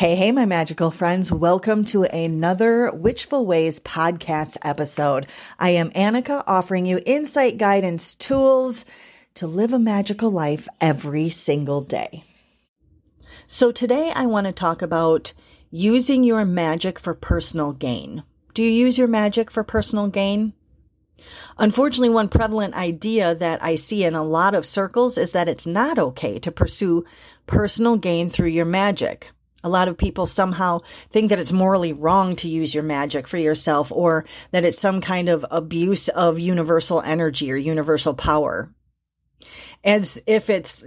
Hey, my magical friends. Welcome to another Witchful Ways podcast episode. I am Annika, offering you insight, guidance, tools to live a magical life every single day. So today I want to talk about using your magic for personal gain. Do you use your magic for personal gain? Unfortunately, one prevalent idea that I see in a lot of circles is that it's not okay to pursue personal gain through your magic. A lot of people somehow think that it's morally wrong to use your magic for yourself, or that it's some kind of abuse of universal energy or universal power. As if it's,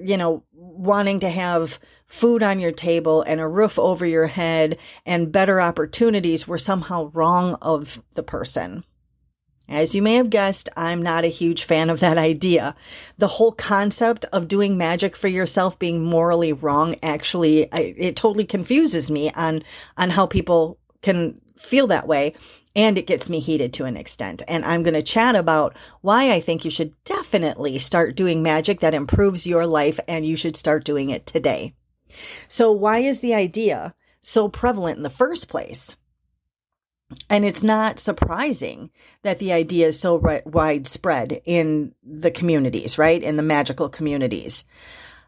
wanting to have food on your table and a roof over your head and better opportunities were somehow wrong of the person. As you may have guessed, I'm not a huge fan of that idea. The whole concept of doing magic for yourself being morally wrong, actually, it totally confuses me on how people can feel that way, and it gets me heated to an extent. And I'm going to chat about why I think you should definitely start doing magic that improves your life, and you should start doing it today. So why is the idea so prevalent in the first place? And it's not surprising that the idea is so widespread in the communities, right? In the magical communities.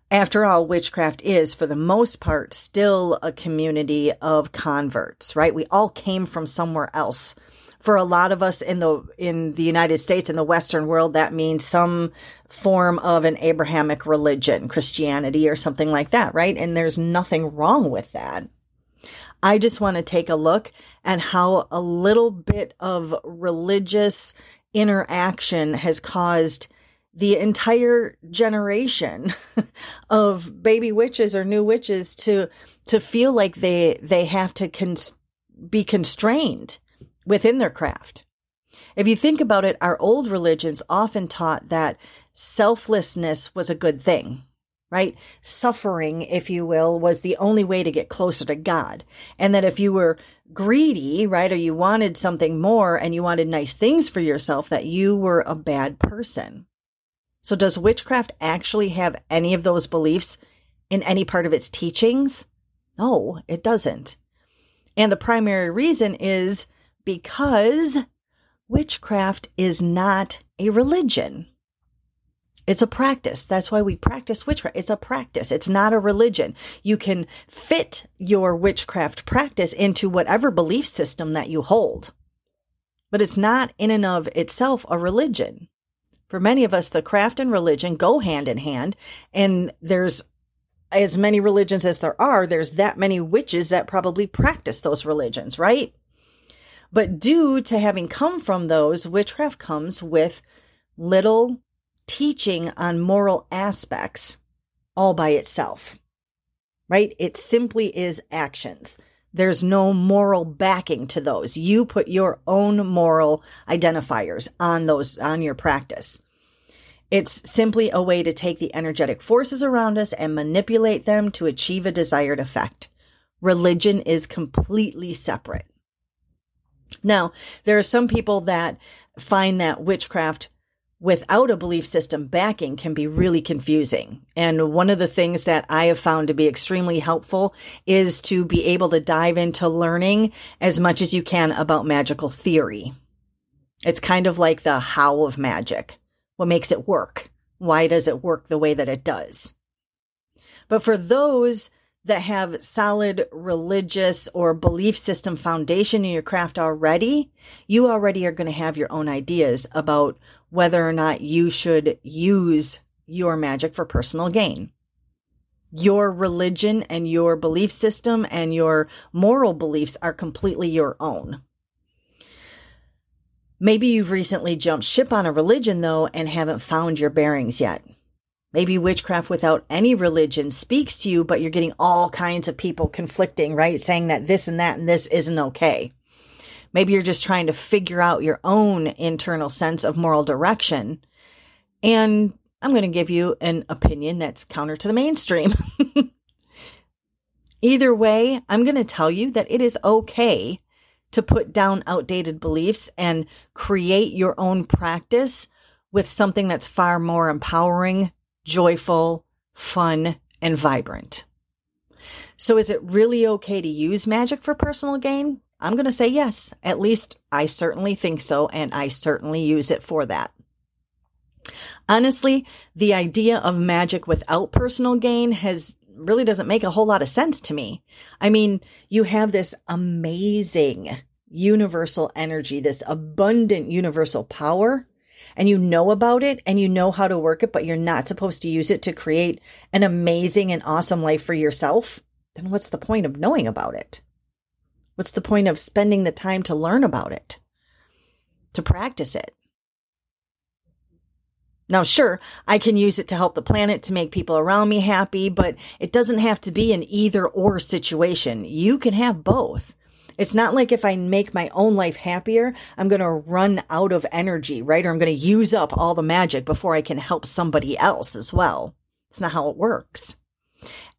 After all, witchcraft is, for the most part, still a community of converts, right? We all came from somewhere else. For a lot of us in the United States, in the Western world, that means some form of an Abrahamic religion, Christianity or something like that, right? And there's nothing wrong with that. I just want to take a look at how a little bit of religious interaction has caused the entire generation of baby witches or new witches to feel like they have to be constrained within their craft. If you think about it, our old religions often taught that selflessness was a good thing. Right? Suffering, if you will, was the only way to get closer to God. And that if you were greedy, right, or you wanted something more and you wanted nice things for yourself, that you were a bad person. So does witchcraft actually have any of those beliefs in any part of its teachings? No, it doesn't. And the primary reason is because witchcraft is not a religion. It's a practice. That's why we practice witchcraft. It's a practice. It's not a religion. You can fit your witchcraft practice into whatever belief system that you hold, but it's not in and of itself a religion. For many of us, the craft and religion go hand in hand, and there's as many religions as there are, there's that many witches that probably practice those religions, right? But due to having come from those, witchcraft comes with little teaching on moral aspects all by itself, right? It simply is actions. There's no moral backing to those. You put your own moral identifiers on those, on your practice. It's simply a way to take the energetic forces around us and manipulate them to achieve a desired effect. Religion is completely separate. Now, there are some people that find that witchcraft without a belief system backing can be really confusing. And one of the things that I have found to be extremely helpful is to be able to dive into learning as much as you can about magical theory. It's kind of like the how of magic. What makes it work? Why does it work the way that it does? But for those that have solid religious or belief system foundation in your craft already, you already are going to have your own ideas about whether or not you should use your magic for personal gain. Your religion and your belief system and your moral beliefs are completely your own. Maybe you've recently jumped ship on a religion, though, and haven't found your bearings yet. Maybe witchcraft without any religion speaks to you, but you're getting all kinds of people conflicting, right? Saying that this and that and this isn't okay. Maybe you're just trying to figure out your own internal sense of moral direction. And I'm going to give you an opinion that's counter to the mainstream. Either way, I'm going to tell you that it is okay to put down outdated beliefs and create your own practice with something that's far more empowering, joyful, fun, and vibrant. So is it really okay to use magic for personal gain? I'm going to say yes. At least I certainly think so, and I certainly use it for that. Honestly, the idea of magic without personal gain really doesn't make a whole lot of sense to me. I mean, you have this amazing universal energy, this abundant universal power, and you know about it and you know how to work it, but you're not supposed to use it to create an amazing and awesome life for yourself. Then what's the point of knowing about it? What's the point of spending the time to learn about it, to practice it? Now, sure, I can use it to help the planet, to make people around me happy, but it doesn't have to be an either or situation. You can have both. It's not like if I make my own life happier, I'm going to run out of energy, right? Or I'm going to use up all the magic before I can help somebody else as well. It's not how it works.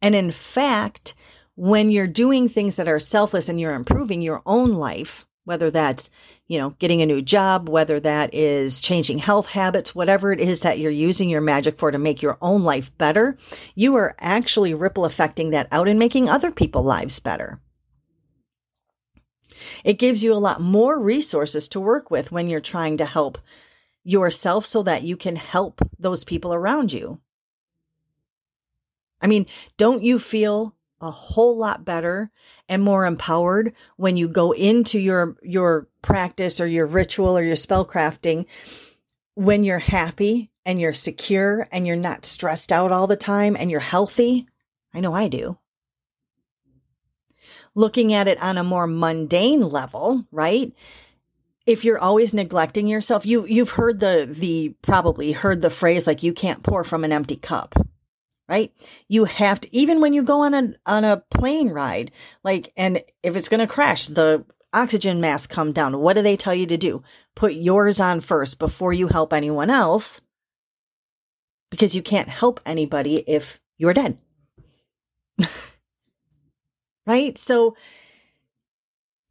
And in fact, when you're doing things that are selfless and you're improving your own life, whether that's, getting a new job, whether that is changing health habits, whatever it is that you're using your magic for to make your own life better, you are actually ripple affecting that out and making other people's lives better. It gives you a lot more resources to work with when you're trying to help yourself so that you can help those people around you. I mean, don't you feel a whole lot better and more empowered when you go into your practice or your ritual or your spellcrafting when you're happy and you're secure and you're not stressed out all the time and you're healthy? I know I do. Looking at it on a more mundane level, right? If you're always neglecting yourself, you've heard the phrase like you can't pour from an empty cup. Right? You have to, even when you go on a plane ride, and if it's going to crash, the oxygen masks come down. What do they tell you to do? Put yours on first before you help anyone else, because you can't help anybody if you're dead. Right? So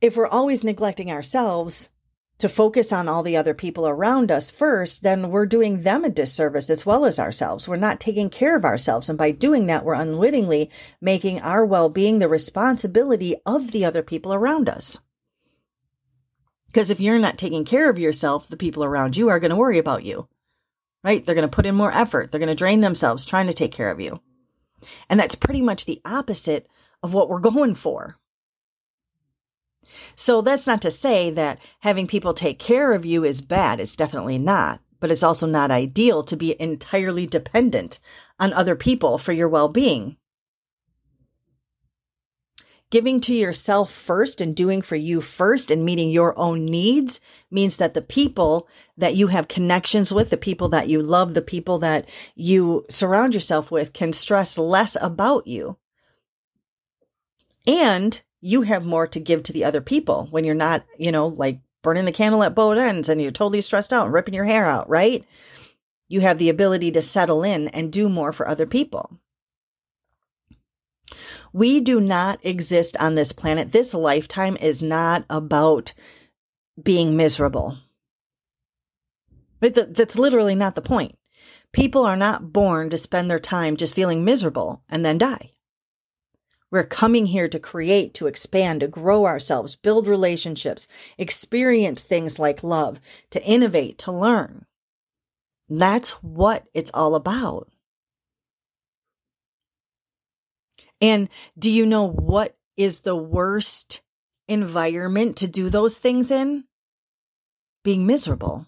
if we're always neglecting ourselves to focus on all the other people around us first, then we're doing them a disservice as well as ourselves. We're not taking care of ourselves. And by doing that, we're unwittingly making our well-being the responsibility of the other people around us. Because if you're not taking care of yourself, the people around you are going to worry about you, right? They're going to put in more effort. They're going to drain themselves trying to take care of you. And that's pretty much the opposite of what we're going for. So that's not to say that having people take care of you is bad. It's definitely not. But it's also not ideal to be entirely dependent on other people for your well-being. Giving to yourself first and doing for you first and meeting your own needs means that the people that you have connections with, the people that you love, the people that you surround yourself with can stress less about you. And you have more to give to the other people when you're not, burning the candle at both ends and you're totally stressed out and ripping your hair out, right? You have the ability to settle in and do more for other people. We do not exist on this planet. This lifetime is not about being miserable. But that's literally not the point. People are not born to spend their time just feeling miserable and then die. We're coming here to create, to expand, to grow ourselves, build relationships, experience things like love, to innovate, to learn. That's what it's all about. And do you know what is the worst environment to do those things in? Being miserable.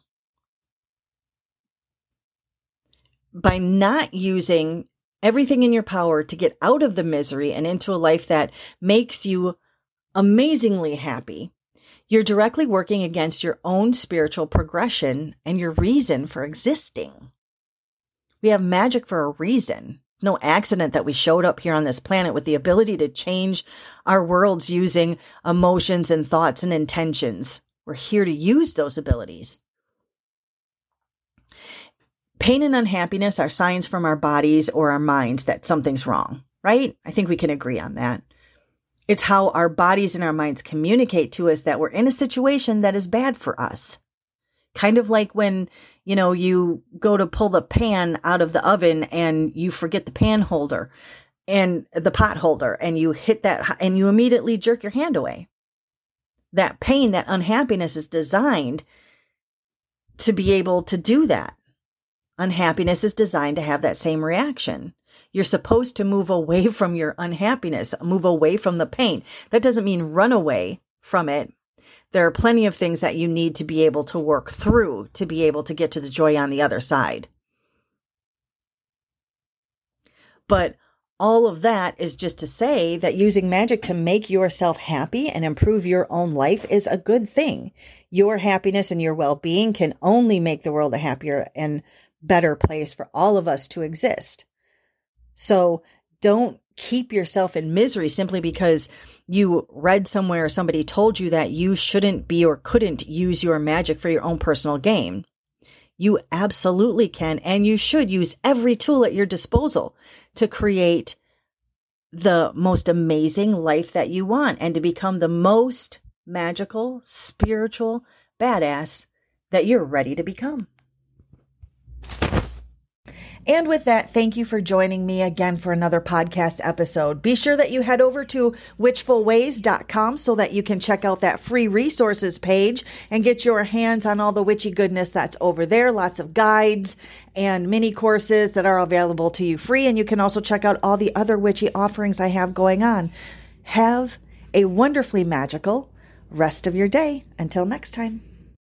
By not using everything in your power to get out of the misery and into a life that makes you amazingly happy, you're directly working against your own spiritual progression and your reason for existing. We have magic for a reason. No accident that we showed up here on this planet with the ability to change our worlds using emotions and thoughts and intentions. We're here to use those abilities. Pain and unhappiness are signs from our bodies or our minds that something's wrong, right? I think we can agree on that. It's how our bodies and our minds communicate to us that we're in a situation that is bad for us. Kind of like when, you go to pull the pan out of the oven and you forget the pan holder and the pot holder, and you hit that and you immediately jerk your hand away. That pain, that unhappiness is designed to be able to do that. Unhappiness is designed to have that same reaction. You're supposed to move away from your unhappiness, move away from the pain. That doesn't mean run away from it. There are plenty of things that you need to be able to work through to be able to get to the joy on the other side. But all of that is just to say that using magic to make yourself happy and improve your own life is a good thing. Your happiness and your well-being can only make the world a happier and better place for all of us to exist. So don't keep yourself in misery simply because you read somewhere or somebody told you that you shouldn't be or couldn't use your magic for your own personal gain. You absolutely can, and you should use every tool at your disposal to create the most amazing life that you want and to become the most magical, spiritual badass that you're ready to become. And with that, thank you for joining me again for another podcast episode. Be sure that you head over to witchfulways.com so that you can check out that free resources page and get your hands on all the witchy goodness that's over there. Lots of guides and mini courses that are available to you free. And you can also check out all the other witchy offerings I have going on. Have a wonderfully magical rest of your day. Until next time.